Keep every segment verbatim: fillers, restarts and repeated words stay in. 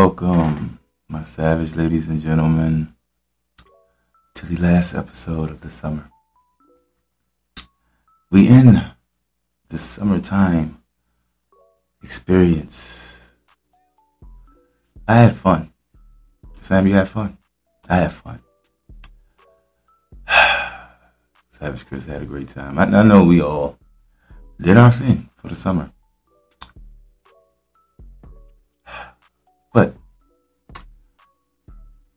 Welcome, my savage ladies and gentlemen, to the last episode of the summer. We end the summertime experience. I had fun. Sam, you had fun? I had fun. Savage Chris had a great time. I, I know we all did our thing for the summer. But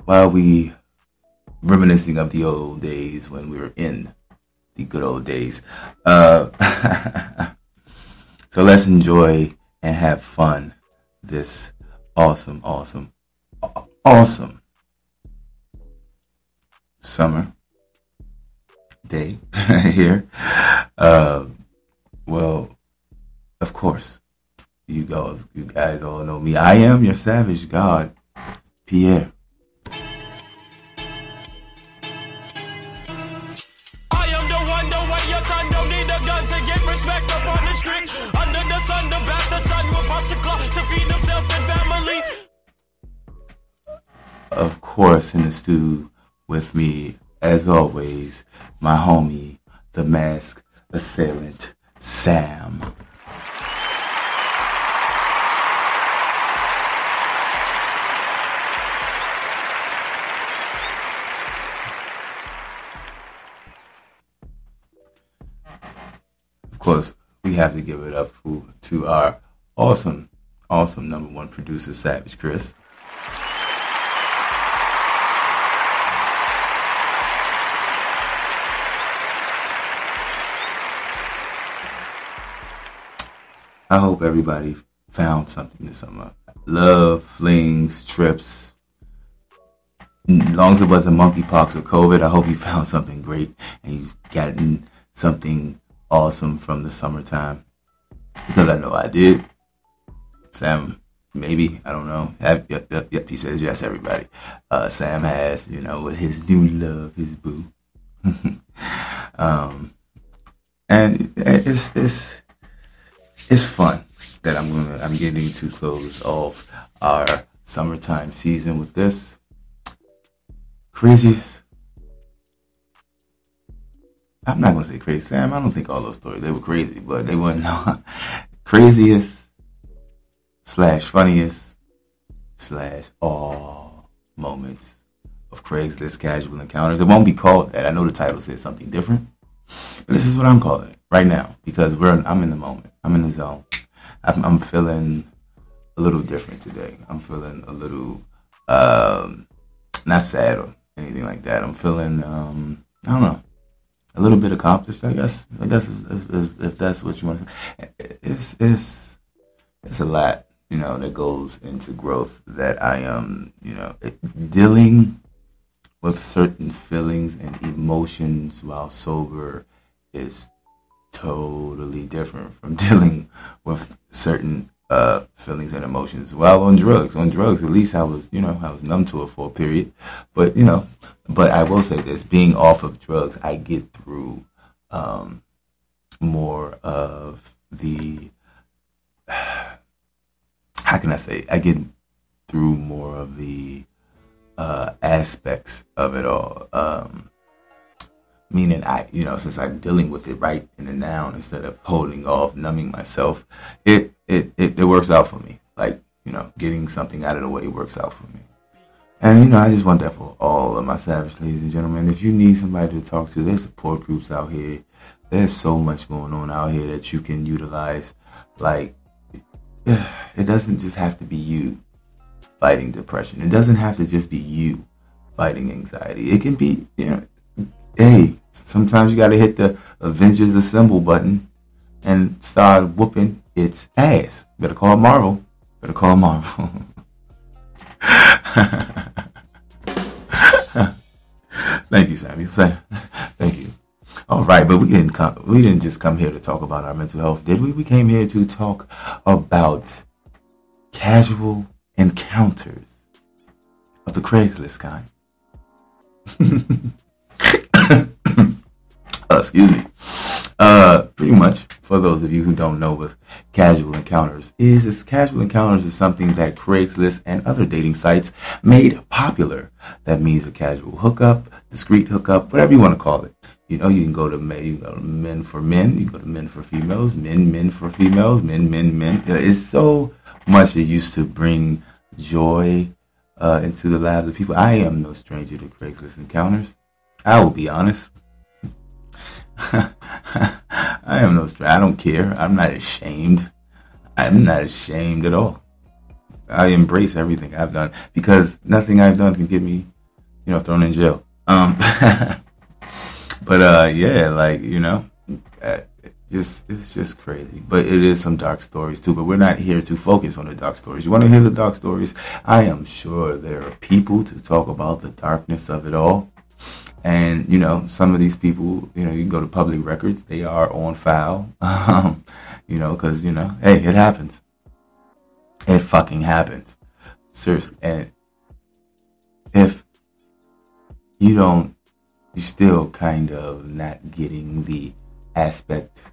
while we reminiscing of the old days when we were in the good old days, uh, so let's enjoy and have fun this awesome, awesome, awesome summer day here. Uh, well, of course. You guys, you guys all know me. I am your savage god, Pierre. I am the one, the way your son don't need a gun to get respect up on the street. Under the sun, the bastard son will pop the clock to feed himself and family. Of course, in the stew with me, as always, my homie, the masked assailant, Sam. Of course, we have to give it up to, to our awesome, awesome number one producer, Savage Chris. I hope everybody found something this summer. Love, flings, trips. As long as it wasn't monkeypox or COVID, I hope you found something great and you've gotten something awesome from the summertime, because I know I did. Sam, maybe, I don't know. Yep, yep, yep, yep. He says yes, everybody. Uh, Sam has, you know, with his new love, his boo. um, and it's it's it's fun that I'm gonna I'm getting to close off our summertime season with this craziest. I'm not going to say crazy, Sam. I don't think all those stories, they were crazy, but they weren't craziest slash funniest slash all moments of Craigslist Casual Encounters. It won't be called that. I know the title says something different, but this is what I'm calling it right now, because we're I'm in the moment. I'm in the zone. I'm, I'm feeling a little different today. I'm feeling a little, um, not sad or anything like that. I'm feeling, um, I don't know. A little bit accomplished, I guess. I guess if, if, if that's what you want to say. It's, it's, it's a lot, you know, that goes into growth that I am, you know, it, dealing with certain feelings and emotions while sober is totally different from dealing with certain uh, feelings and emotions while on drugs. On drugs, at least I was, you know, I was numb to it for a period. But, you know, But I will say this, being off of drugs, I get through um, more of the, how can I say, I get through more of the uh, aspects of it all. Um, meaning, I, you know, since I'm dealing with it right in the now instead of holding off, numbing myself, it, it, it, it works out for me. Like, you know, getting something out of the way works out for me. And, you know, I just want that for all of my savage ladies and gentlemen. If you need somebody to talk to, there's support groups out here. There's so much going on out here that you can utilize. Like, it doesn't just have to be you fighting depression. It doesn't have to just be you fighting anxiety. It can be, you know, hey, sometimes you got to hit the Avengers Assemble button and start whooping its ass. Better call Marvel. Better call Marvel. Thank you, Samuel. Thank you. All right, but we didn't come. We didn't just come here to talk about our mental health, did we? We came here to talk about casual encounters of the Craigslist kind. uh, excuse me. Uh, pretty much, for those of you who don't know what Casual Encounters is, is Casual Encounters is something that Craigslist and other dating sites made popular. That means a casual hookup, discreet hookup, whatever you want to call it. You know, you can go to men, you can go to men for men, you can go to men for females, men, men for females, men, men, men. It's so much it used to bring joy uh, into the lives of people. I am no stranger to Craigslist Encounters. I will be honest. I am no stranger. I don't care. I'm not ashamed. I'm not ashamed at all. I embrace everything I've done because nothing I've done can get me, you know, thrown in jail. Um, but uh, yeah, like you know, it just it's just crazy. But it is some dark stories too. But we're not here to focus on the dark stories. You want to hear the dark stories? I am sure there are people to talk about the darkness of it all. And, you know, some of these people, you know, you can go to public records. They are on file, um, you know, because, you know, hey, it happens. It fucking happens. Seriously. And if you don't, you're still kind of not getting the aspect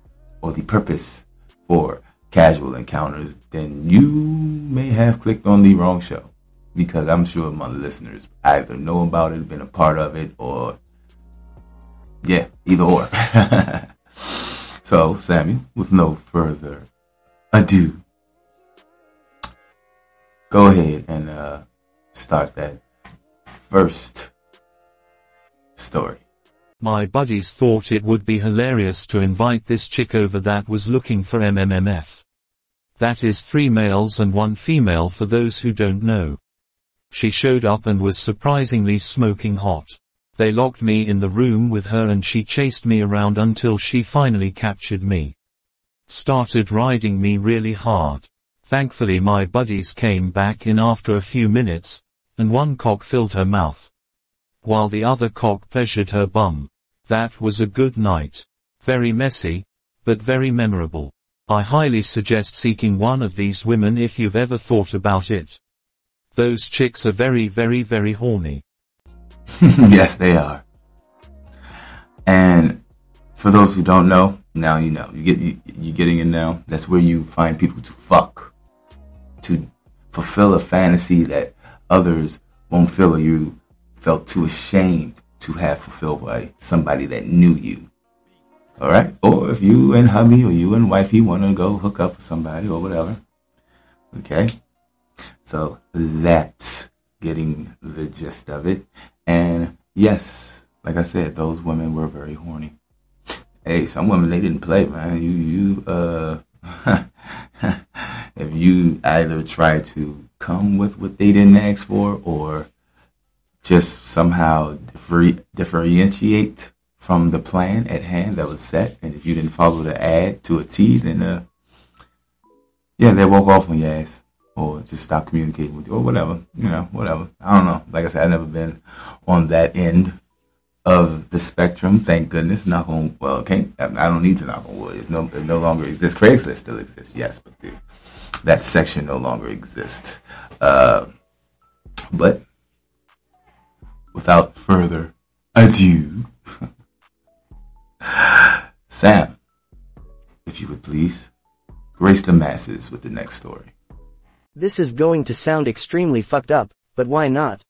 or the purpose for Casual Encounters, then you may have clicked on the wrong show. Because I'm sure my listeners either know about it, been a part of it, or, yeah, either or. So, Sammy, with no further ado, go ahead and uh, start that first story. My buddies thought it would be hilarious to invite this chick over that was looking for M M M F. That is three males and one female for those who don't know. She showed up and was surprisingly smoking hot. They locked me in the room with her and she chased me around until she finally captured me. Started riding me really hard. Thankfully my buddies came back in after a few minutes, and one cock filled her mouth, while the other cock pleasured her bum. That was a good night. Very messy, but very memorable. I highly suggest seeking one of these women if you've ever thought about it. Those chicks are very, very, very horny. Yes, they are. And for those who don't know, now you know. You get you, you're getting it now. That's where you find people to fuck, to fulfill a fantasy that others won't feel, or you felt too ashamed to have fulfilled by somebody that knew you. All right. Or if you and hubby or you and wifey want to go hook up with somebody or whatever. Okay. So that's getting the gist of it. And yes, like I said, those women were very horny. Hey, some women, they didn't play, man. You, you, uh, if you either try to come with what they didn't ask for or just somehow differ- differentiate from the plan at hand that was set. And if you didn't follow the ad to a T, then, uh, yeah, they walk off on your ass. Or just stop communicating with you, or whatever, you know, whatever. I don't know. Like I said, I've never been on that end of the spectrum. Thank goodness. Knock on, well, can't, I don't need to knock on wood. It's no, it no longer exists. Craigslist still exists, yes, but the, that section no longer exists. Uh, but without further ado, Sam, if you would please grace the masses with the next story. This is going to sound extremely fucked up, but why not?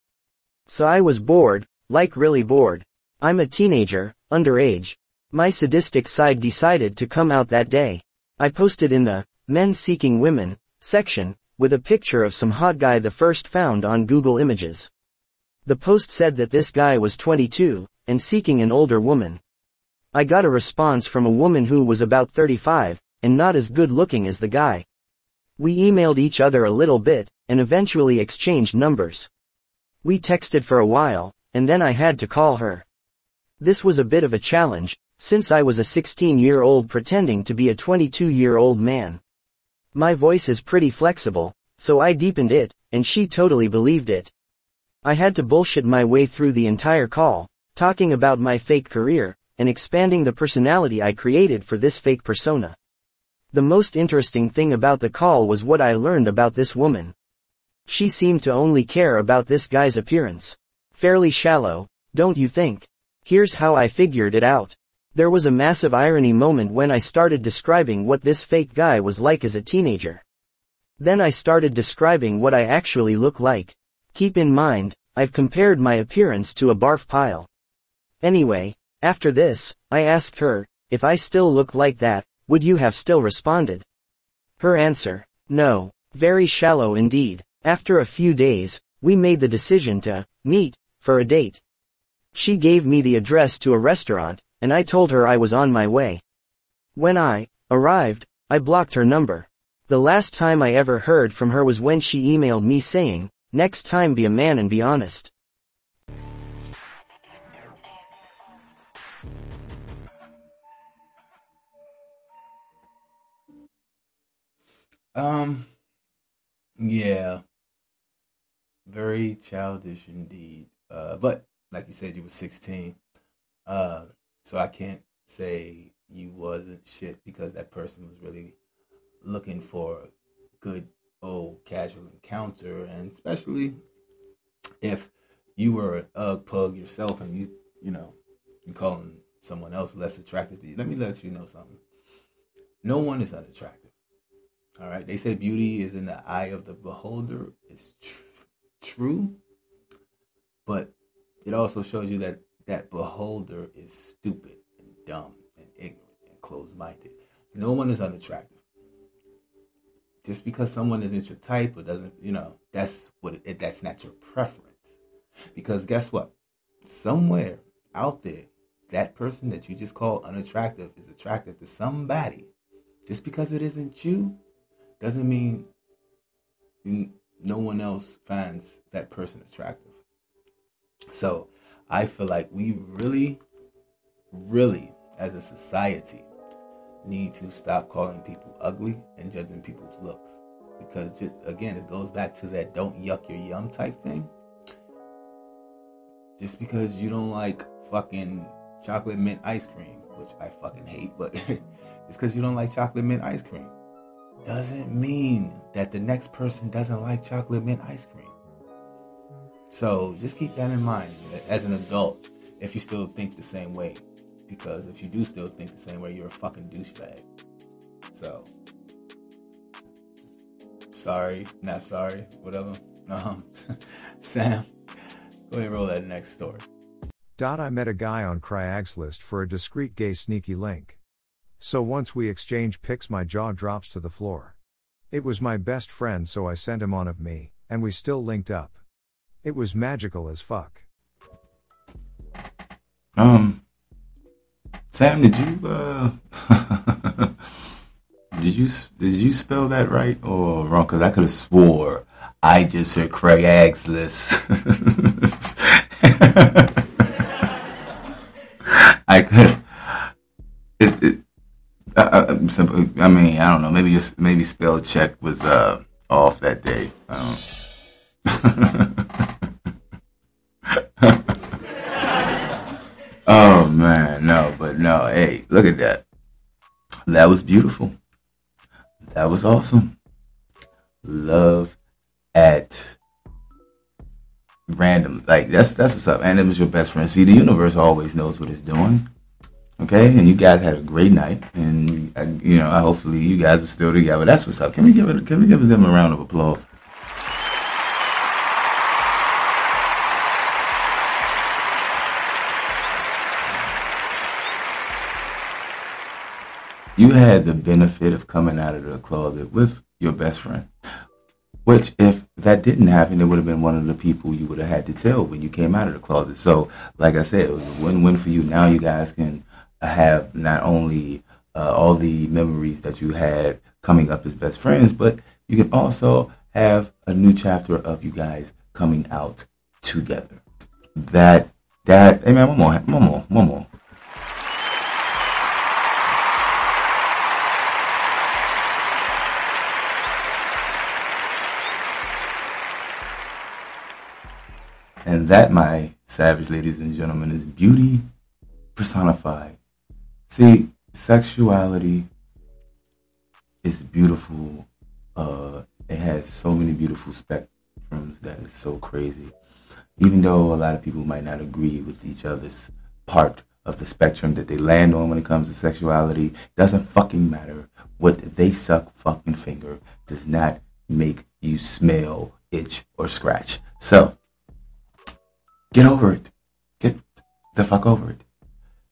So I was bored, like really bored. I'm a teenager, underage. My sadistic side decided to come out that day. I posted in the Men Seeking Women section with a picture of some hot guy the first found on Google Images. The post said that this guy was twenty-two and seeking an older woman. I got a response from a woman who was about thirty-five and not as good looking as the guy. We emailed each other a little bit, and eventually exchanged numbers. We texted for a while, and then I had to call her. This was a bit of a challenge, since I was a sixteen-year-old pretending to be a twenty-two-year-old man. My voice is pretty flexible, so I deepened it, and she totally believed it. I had to bullshit my way through the entire call, talking about my fake career, and expanding the personality I created for this fake persona. The most interesting thing about the call was what I learned about this woman. She seemed to only care about this guy's appearance. Fairly shallow, don't you think? Here's how I figured it out. There was a massive irony moment when I started describing what this fake guy was like as a teenager. Then I started describing what I actually look like. Keep in mind, I've compared my appearance to a barf pile. Anyway, after this, I asked her, if I still looked like that, would you have still responded? Her answer, no, very shallow indeed. After a few days, we made the decision to meet for a date. She gave me the address to a restaurant, and I told her I was on my way. When I arrived, I blocked her number. The last time I ever heard from her was when she emailed me saying, next time be a man and be honest. Um, yeah, very childish indeed. Uh, but like you said, you were sixteen. Uh, so I can't say you wasn't shit, because that person was really looking for a good old casual encounter. And especially if you were an ug pug yourself and you, you know, you calling someone else less attractive to you. Let me let you know something. No one is unattractive. All right, they say beauty is in the eye of the beholder. It's tr- true, but it also shows you that that beholder is stupid and dumb and ignorant and closed-minded. No one is unattractive. Just because someone isn't your type or doesn't, you know, that's what it, that's not your preference. Because guess what? Somewhere out there, that person that you just call unattractive is attractive to somebody. Just because it isn't you doesn't mean no one else finds that person attractive. So I feel like we really, really, as a society, need to stop calling people ugly and judging people's looks. Because, just, again, it goes back to that don't yuck your yum type thing. Just because you don't like fucking chocolate mint ice cream, which I fucking hate, but it's because you don't like chocolate mint ice cream, doesn't mean that the next person doesn't like chocolate mint ice cream. So just keep that in mind as an adult, if you still think the same way, because if you do still think the same way, you're a fucking douchebag. So sorry, not sorry, whatever. Um, Sam, go ahead and roll that next story. I met a guy on Craigslist for a discreet gay sneaky link. So once we exchange pics, my jaw drops to the floor. It was my best friend, so I sent him one of me, and we still linked up. It was magical as fuck. Um, Sam, did you, uh, did you, did you spell that right or wrong? Because I could have swore I just heard Craigslist. I could, it's, it, I, I, I mean, I don't know. Maybe just maybe spell check was uh, off that day. Um. Oh man, no, but no. Hey, look at that. That was beautiful. That was awesome. Love at random. Like that's that's what's up. Random is your best friend. See, the universe always knows what it's doing. Okay, and you guys had a great night, and you know, hopefully you guys are still together. That's what's up. Can we give it? Can we give them a round of applause? You had the benefit of coming out of the closet with your best friend, which, if that didn't happen, it would have been one of the people you would have had to tell when you came out of the closet. So, like I said, it was a win-win for you. Now you guys can have not only uh, all the memories that you had coming up as best friends, but you can also have a new chapter of you guys coming out together. That, that, hey man, one more, one more, one more. And that, my savage ladies and gentlemen, is beauty personified. See, sexuality is beautiful. Uh, it has so many beautiful spectrums that is so crazy. Even though a lot of people might not agree with each other's part of the spectrum that they land on when it comes to sexuality. Doesn't fucking matter. What they suck fucking finger does not make you smell, itch, or scratch. So, get over it. Get the fuck over it.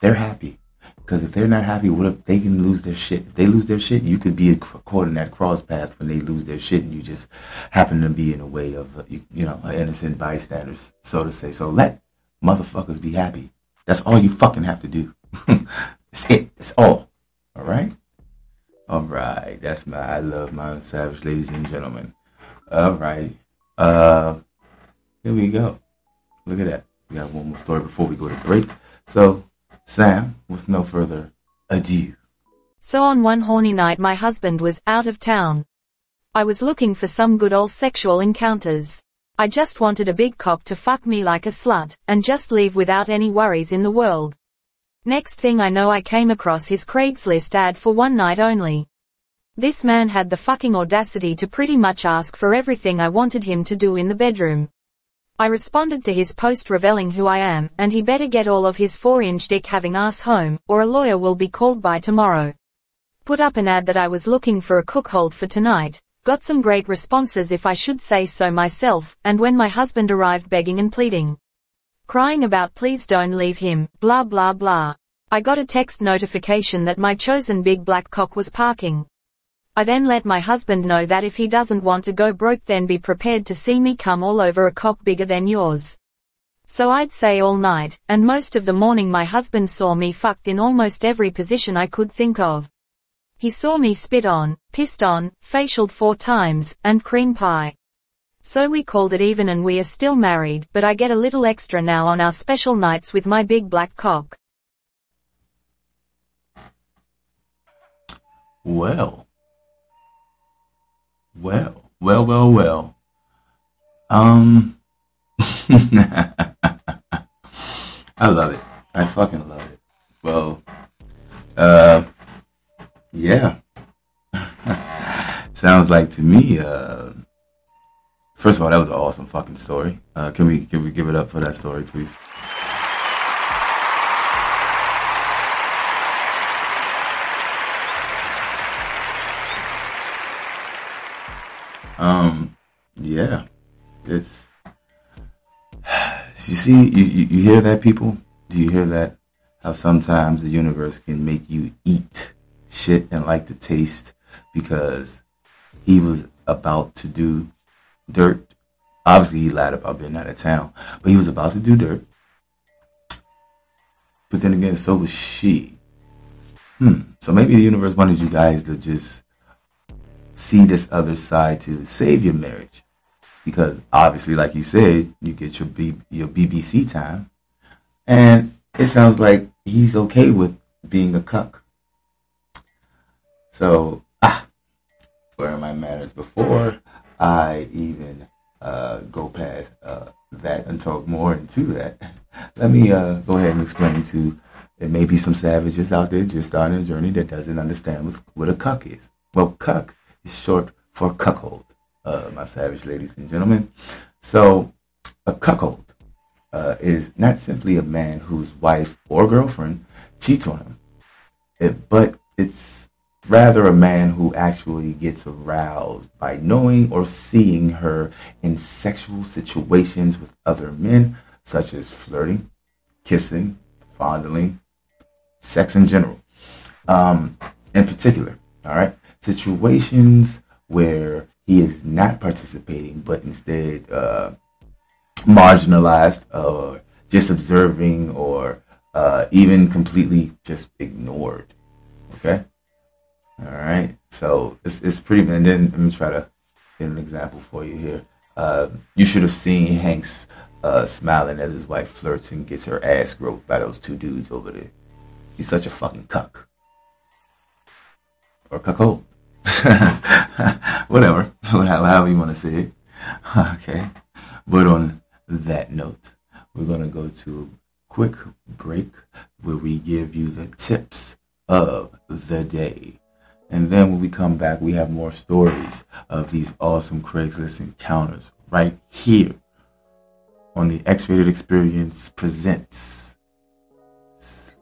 They're happy. Because if they're not happy, what if they can lose their shit? If they lose their shit, you could be caught in that cross path when they lose their shit and you just happen to be in a way of, you, you know, innocent bystanders, so to say. So let motherfuckers be happy. That's all you fucking have to do. That's it. That's all. All right? All right. That's my, I love my savage, ladies and gentlemen. All right. Uh, here we go. Look at that. We got one more story before we go to break. So, Sam, with no further ado. So on one horny night my husband was out of town. I was looking for some good old sexual encounters. I just wanted a big cock to fuck me like a slut, and just leave without any worries in the world. Next thing I know I came across his Craigslist ad for one night only. This man had the fucking audacity to pretty much ask for everything I wanted him to do in the bedroom. I responded to his post revealing who I am, and he better get all of his four-inch dick having ass home, or a lawyer will be called by tomorrow. Put up an ad that I was looking for a cookhold for tonight, got some great responses if I should say so myself, and when my husband arrived begging and pleading, crying about please don't leave him, blah blah blah, I got a text notification that my chosen big black cock was parking. I then let my husband know that if he doesn't want to go broke then be prepared to see me come all over a cock bigger than yours. So I'd say all night, and most of the morning my husband saw me fucked in almost every position I could think of. He saw me spit on, pissed on, facialed four times, and cream pie. So we called it even and we are still married, but I get a little extra now on our special nights with my big black cock. Well. Well, well, well, well. Um, I love it. I fucking love it. Well, uh, yeah. Sounds like to me. Uh, first of all, that was an awesome fucking story. Uh, can we can we give it up for that story, please? Um, yeah, it's, you see, you, you, you hear that, people? Do you hear that? How sometimes the universe can make you eat shit and like the taste, because he was about to do dirt. Obviously, he lied about being out of town, but he was about to do dirt. But then again, so was she. Hmm. So maybe the universe wanted you guys to just see this other side to save your marriage, because obviously, like you said, you get your B, your B B C time, and it sounds like he's okay with being a cuck. So, ah, where are my manners before I even uh, go past uh, that and talk more into that? Let me uh, go ahead and explain to there may be some savages out there just starting a journey that doesn't understand what, what a cuck is. Well, cuck is short for cuckold, uh, my savage ladies and gentlemen. So a cuckold uh, is not simply a man whose wife or girlfriend cheats on him, it, but it's rather a man who actually gets aroused by knowing or seeing her in sexual situations with other men, such as flirting, kissing, fondling, sex in general, um, in particular, all right? Situations where he is not participating, but instead uh, marginalized or just observing, or uh, even completely just ignored. Okay, all right. So it's it's pretty. And then let me try to get an example for you here. Uh, you should have seen Hanks uh, smiling as his wife flirts and gets her ass groped by those two dudes over there. He's such a fucking cuck, or cuckold. Whatever, however you want to say it. Okay, but on that note, we're going to go to a quick break where we give you the tips of the day, and then when we come back we have more stories of these awesome Craigslist encounters right here on the X-Rated Experience presents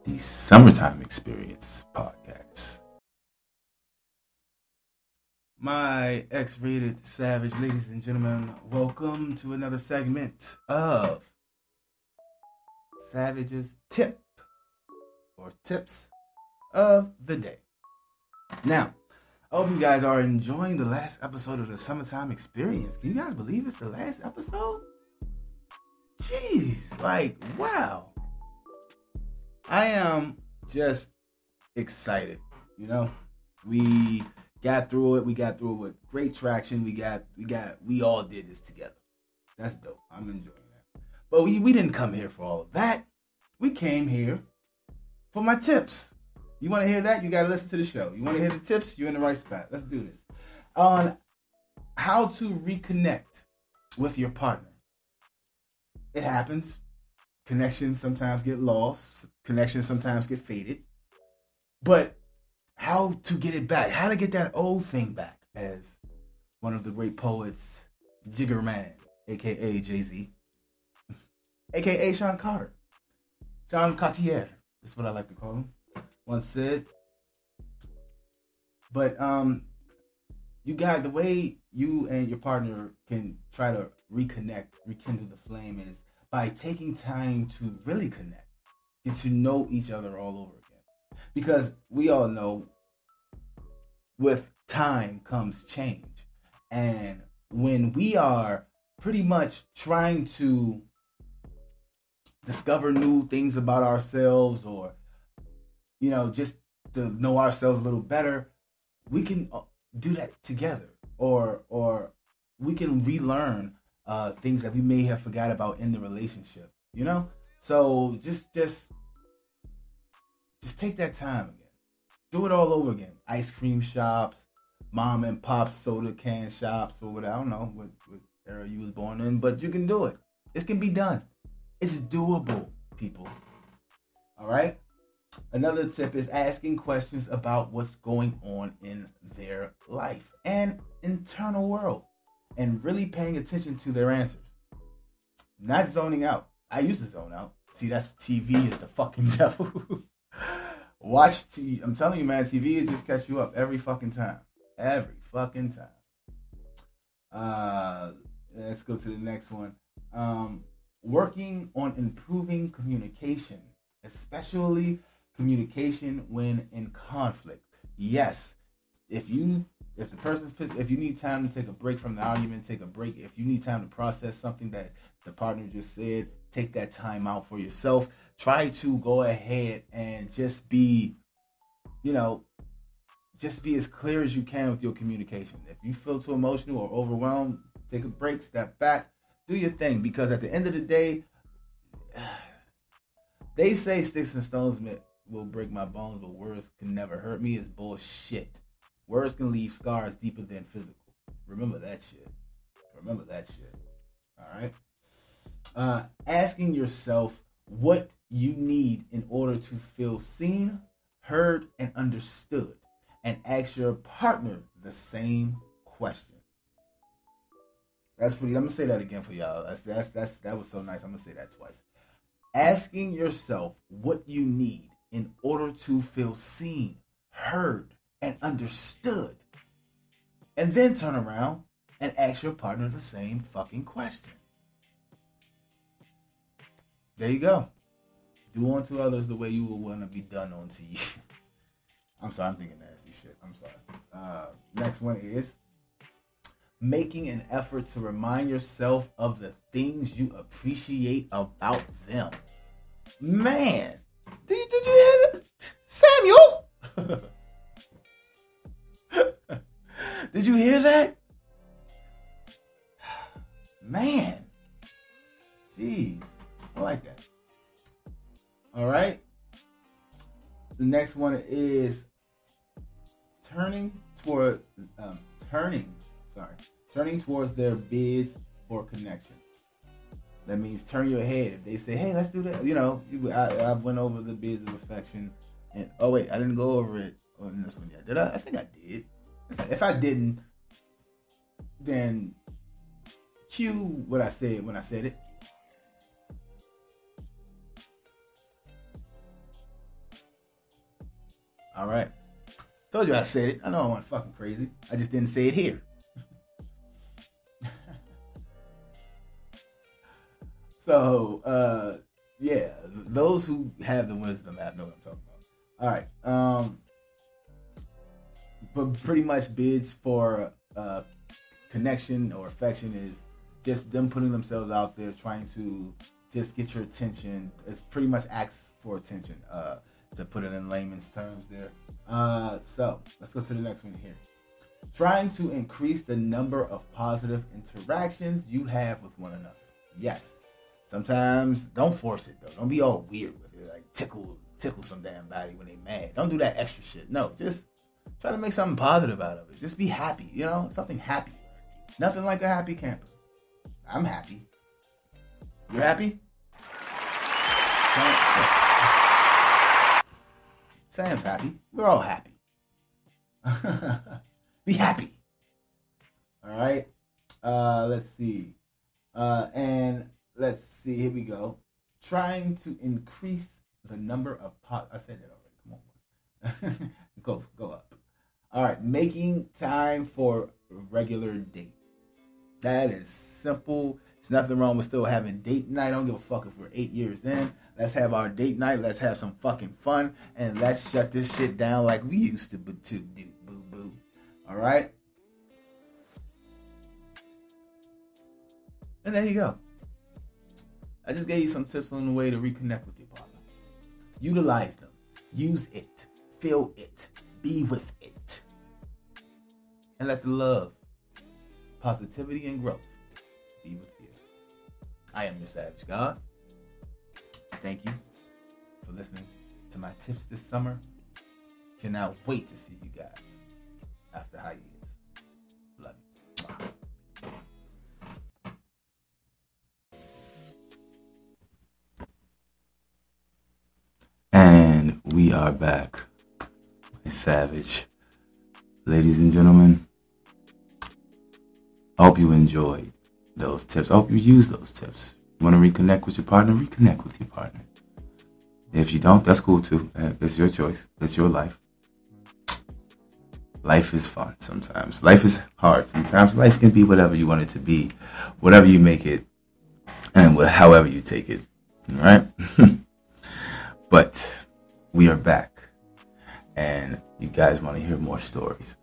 The Summertime Experience Podcast. My X-Rated Savage, ladies and gentlemen, welcome to another segment of Savage's Tip or Tips of the Day. Now, I hope you guys are enjoying the last episode of the Summertime Experience. Can you guys believe it's the last episode? Jeez, like, wow. I am just excited, you know. We got through it. We got through it with great traction. We got, we got, we all did this together. That's dope. I'm enjoying that. But we, we didn't come here for all of that. We came here for my tips. You want to hear that? You got to listen to the show. You want to hear the tips? You're in the right spot. Let's do this. On how to reconnect with your partner. It happens. Connections sometimes get lost. Connections sometimes get faded. But how to get it back. How to get that old thing back. As one of the great poets, Jigger Man, a k a. Jay-Z, a k a. Sean Carter. John Cartier. That's what I like to call him. Once said. But um, you got the way you and your partner can try to reconnect, rekindle the flame is by taking time to really connect, get to know each other all over again. Because we all know with time comes change. And when we are pretty much trying to discover new things about ourselves, or, you know, just to know ourselves a little better, we can do that together. Or, or we can relearn Uh, things that we may have forgot about in the relationship, you know? So just, just, just take that time again. Do it all over again. Ice cream shops, mom and pop soda can shops, or what, I don't know what, what era you was born in, but you can do it. It can be done. It's doable, people. All right? Another tip is asking questions about what's going on in their life and internal world. And really paying attention to their answers. Not zoning out. I used to zone out. See, that's T V is the fucking devil. Watch T V. I'm telling you, man, T V is just catch you up every fucking time. Every fucking time. Uh, let's go to the next one. Um, working on improving communication. Especially communication when in conflict. Yes. If you... If the person's pissed, if you need time to take a break from the argument, take a break. If you need time to process something that the partner just said, take that time out for yourself. Try to go ahead and just be, you know, just be as clear as you can with your communication. If you feel too emotional or overwhelmed, take a break, step back, do your thing. Because at the end of the day, they say sticks and stones will break my bones, but words can never hurt me. It's bullshit. Words can leave scars deeper than physical. Remember that shit. Remember that shit. All right? Uh, asking yourself what you need in order to feel seen, heard, and understood. And ask your partner the same question. That's pretty. I'm going to say that again for y'all. That's, that's, that's, that was so nice. I'm going to say that twice. Asking yourself what you need in order to feel seen, heard, and understood, and then turn around and ask your partner the same fucking question. There you go. Do unto others the way you would want to be done unto you. I'm sorry, I'm thinking nasty shit. I'm sorry. Uh, next one is making an effort to remind yourself of the things you appreciate about them. Man, did, did you hear that? Samuel? Did you hear that? Man. Jeez. I like that. All right. The next one is turning toward, um, turning, sorry, turning towards their bids for connection. That means turn your head. If they say, hey, let's do that. You know, I, I went over the bids of affection. And oh, wait, I didn't go over it on this one yet. Did I? I think I did. If I didn't, then cue what I said when I said it. All right. Told you I said it. I know I went fucking crazy. I just didn't say it here. So, uh, yeah, those who have the wisdom I know what I'm talking about. All right. Um, but pretty much bids for uh, connection or affection is just them putting themselves out there, trying to just get your attention. It's pretty much acts for attention, uh, to put it in layman's terms there. Uh, so let's go to the next one here. Trying to increase the number of positive interactions you have with one another. Yes. Sometimes don't force it though. Don't be all weird with it. Like tickle, tickle some damn body when they mad. Don't do that extra shit. No, just try to make something positive out of it. Just be happy, you know, something happy. Nothing like a happy camper. I'm happy. You happy? Sam's happy. We're all happy. Be happy. All right. Uh, let's see. Uh, and let's see. Here we go. Trying to increase the number of pot. I said that already. Come on. go, go up. All right. Making time for regular date. That is simple. There's nothing wrong with still having date night. I don't give a fuck if we're eight years in. Let's have our date night. Let's have some fucking fun. And let's shut this shit down like we used to, but to do boo boo. All right. And there you go. I just gave you some tips on the way to reconnect with your partner. Utilize them. Use it. Feel it. Be with it. And let the love, positivity, and growth be with you. I am your Savage God. Thank you for listening to my tips this summer. Cannot wait to see you guys after high years. Love you. Bye. And we are back. My Savage. Ladies and gentlemen, I hope you enjoyed those tips. I hope you use those tips. You want to reconnect with your partner? Reconnect with your partner. If you don't, that's cool too. It's your choice. It's your life. Life is fun sometimes. Life is hard sometimes. Life can be whatever you want it to be, whatever you make it, and however you take it. All right? But we are back, and you guys want to hear more stories.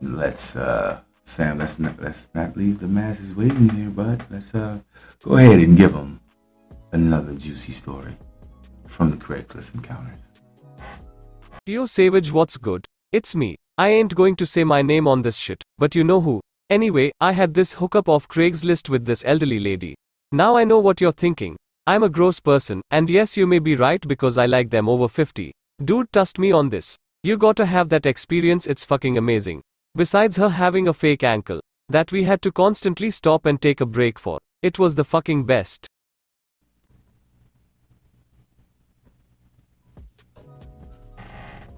Let's, uh, Sam, let's not, let's not leave the masses waiting here, bud. Let's uh, go ahead and give them another juicy story from the Craigslist Encounters. Yo, Savage, what's good? It's me. I ain't going to say my name on this shit, but you know who. Anyway, I had this hookup off Craigslist with this elderly lady. Now I know what you're thinking. I'm a gross person, and yes, you may be right because I like them over fifty. Dude, trust me on this. You gotta have that experience, it's fucking amazing. Besides her having a fake ankle that we had to constantly stop and take a break for, it was the fucking best.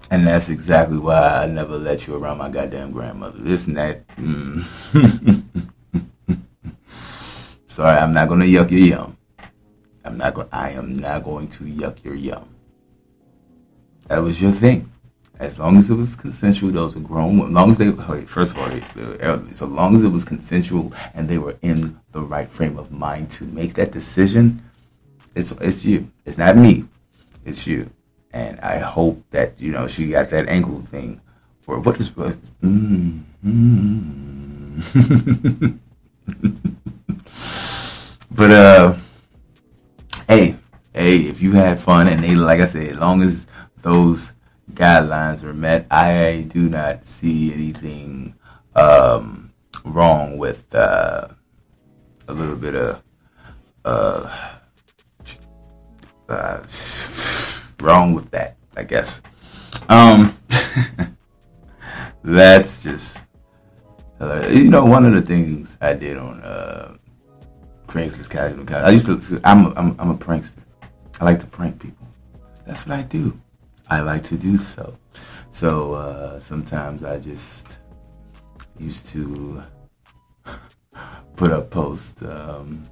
And that's exactly why I never let you around my goddamn grandmother. This and that. Mm. Sorry, I'm not gonna yuck your yum. I'm not going. I am not going to yuck your yum. That was your thing. As long as it was consensual, those were grown. As long as they, first of all, they were elderly. So long as it was consensual and they were in the right frame of mind to make that decision, it's it's you. It's not me. It's you. And I hope that you know she got that ankle thing, or what is what? Mm, mm. But uh, hey, hey, if you had fun and they, like I said, as long as those guidelines are met, I do not see anything um, wrong with uh, a little bit of uh, uh, wrong with that, I guess. Um, that's just hilarious. You know, one of the things I did on uh, Craigslist Casual Casual, I used to, I'm, I'm, I'm a prankster. I like to prank people. That's what I do. I like to do so. So uh, sometimes I just used to put up posts, um,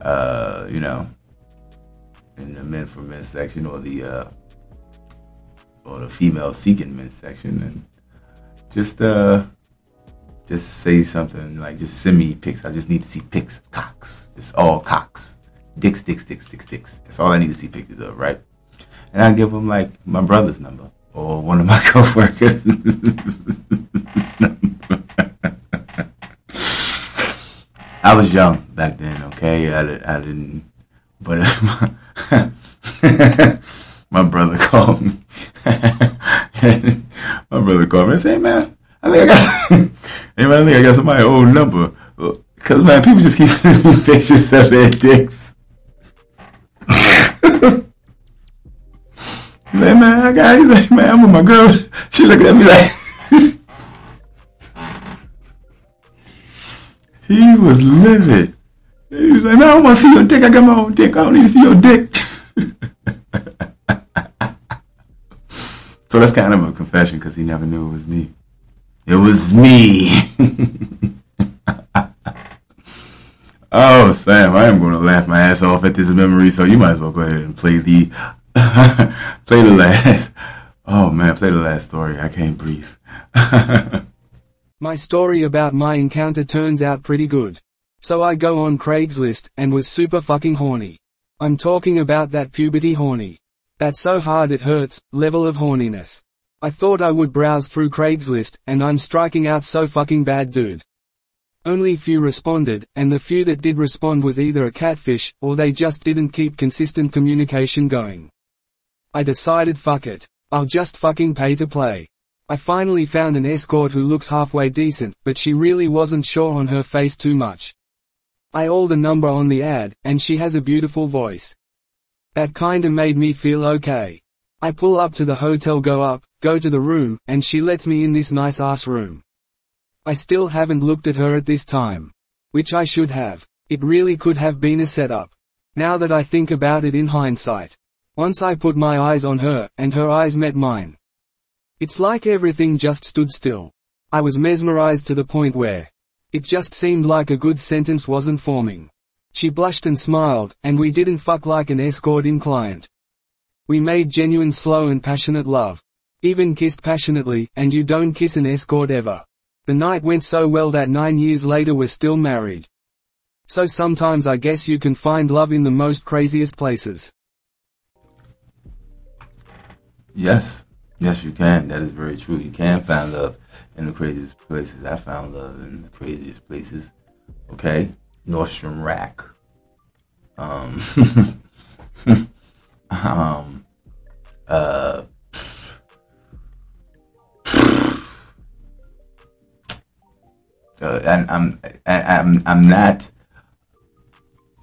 uh, you know, in the men for men section or the uh, or the female seeking men section, and just uh just say something like, just send me pics. I just need to see pics of cocks. Just all cocks. Dicks, dicks, dicks, dicks, dicks. That's all I need to see pictures of, right? And I give them like my brother's number or one of my coworkers' number. I was young back then, okay? I, I didn't, but my, my brother called me. My brother called me and said, hey, man, I think I got, hey, man, I think I got somebody's old number. Because, man, people just keep sending me pictures of their dicks. Like, man, I got, he's like, man, I'm with my girl. She looking at me like, he was livid. He was like, man, I don't want to see your dick. I got my own dick. I don't need to see your dick. So that's kind of a confession, because he never knew it was me. It was me. Oh, Sam, I am going to laugh my ass off at this memory, so you might as well go ahead and play the play the last. Oh, man, play the last story. I can't breathe. My story about my encounter turns out pretty good. So I go on Craigslist and was super fucking horny. I'm talking about that puberty horny. That's so hard it hurts, level of horniness. I thought I would browse through Craigslist and I'm striking out so fucking bad, dude. Only few responded, and the few that did respond was either a catfish, or they just didn't keep consistent communication going. I decided, fuck it. I'll just fucking pay to play. I finally found an escort who looks halfway decent, but she really wasn't sure on her face too much. I call the number on the ad, and she has a beautiful voice. That kinda made me feel okay. I pull up to the hotel, go up, go to the room, and she lets me in this nice ass room. I still haven't looked at her at this time. Which I should have. It really could have been a setup. Now that I think about it in hindsight. Once I put my eyes on her, and her eyes met mine. It's like everything just stood still. I was mesmerized to the point where it just seemed like a good sentence wasn't forming. She blushed and smiled, and we didn't fuck like an escort in client. We made genuine slow and passionate love. Even kissed passionately, and you don't kiss an escort ever. The night went so well that nine years later we're still married. So sometimes I guess you can find love in the most craziest places. Yes. Yes, you can. That is very true. You can find love in the craziest places. I found love in the craziest places. Okay? Nordstrom Rack. Um. um. Uh. Uh, and I'm, I'm, I'm not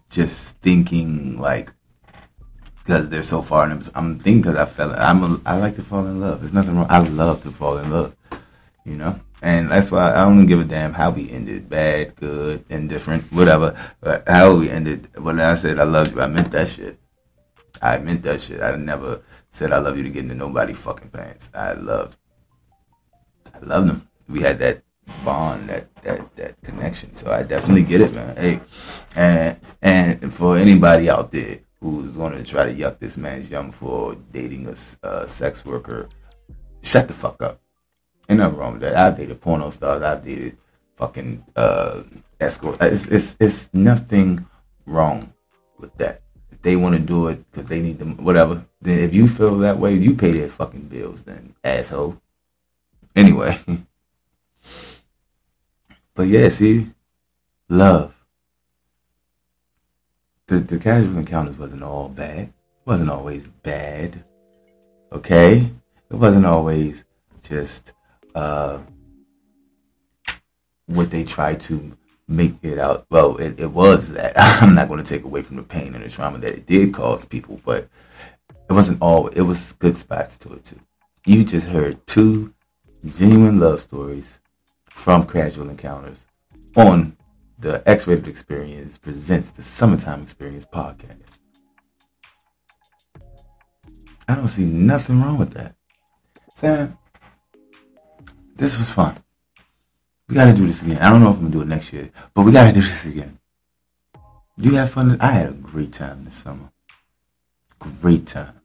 just thinking like because they're so far. In, I'm thinking because I fell. I'm, a, I like to fall in love. There's nothing wrong. I love to fall in love, you know. And that's why I don't give a damn how we ended, bad, good, indifferent, whatever. But how we ended. When I said I love you, I meant that shit. I meant that shit. I never said I love you to get into nobody fucking pants. I loved. I loved them. We had that bond, that that that connection. So I definitely get it, man. Hey, and and for anybody out there who's going to try to yuck this man's yum for dating a uh, sex worker, shut the fuck up. Ain't nothing wrong with that. I've dated porno stars. I've dated fucking uh, escort. It's, it's it's nothing wrong with that. If they want to do it because they need them, whatever. Then if you feel that way, you pay their fucking bills. Then asshole. Anyway. But yeah, see, love. The, the casual encounters wasn't all bad. It wasn't always bad. Okay? It wasn't always just uh, what they tried to make it out. Well, it, it was that. I'm not going to take away from the pain and the trauma that it did cause people, but it wasn't all. It was good spots to it, too. You just heard two genuine love stories from Casual Encounters on the X-Rated Experience presents the Summertime Experience podcast. I don't see nothing wrong with that. Sam, this was fun. We got to do this again. I don't know if I'm going to do it next year, but we got to do this again. You have fun? I had a great time this summer. Great time.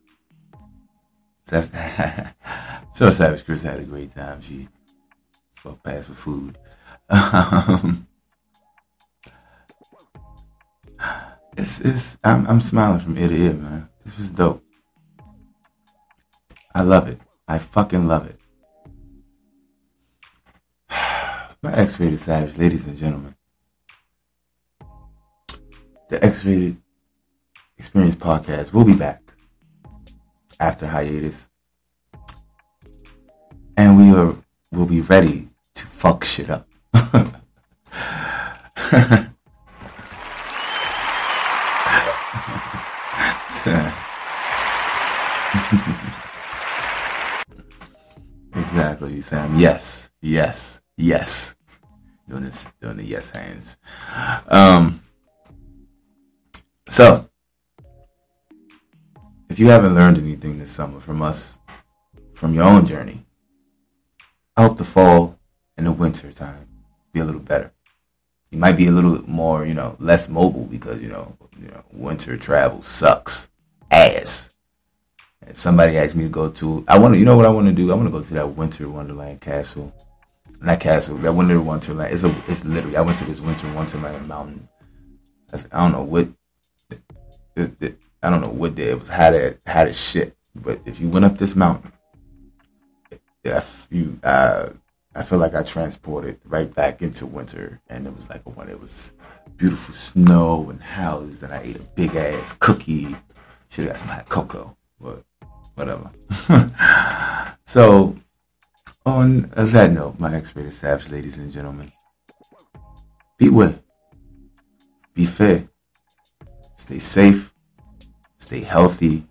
Sure, Savage Chris had a great time. She walked past with food. Um, it's it's. I'm I'm smiling from ear to ear, man. This was dope. I love it. I fucking love it. My X-Rated Savage, ladies and gentlemen. The X-Rated Experience Podcast will be back after hiatus, and we are will be ready to fuck shit up. Exactly, Sam. Yes, yes, yes. Doing this, doing the yes hands. Um. So, if you haven't learned anything this summer from us, from your own journey, I hope the fall and the winter time be a little better. You might be a little more, you know, less mobile because, you know, you know winter travel sucks ass. If somebody asks me to go to, I want to, you know what I want to do? I want to go to that winter wonderland castle. Not castle, that winter wonderland. It's a, it's literally, I went to this winter wonderland mountain. I don't know what, it, it, I don't know what day it was, how to how to shit. But if you went up this mountain, if you, uh, I feel like I transported right back into winter, and it was like when it was beautiful snow and houses, and I ate a big ass cookie. Should have got some hot cocoa, but whatever. So on that note, my X-Rated Savage, ladies and gentlemen, beware, be fair, stay safe. Stay healthy.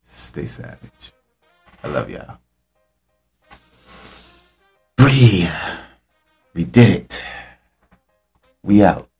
Stay savage. I love y'all. Breathe. We did it. We out.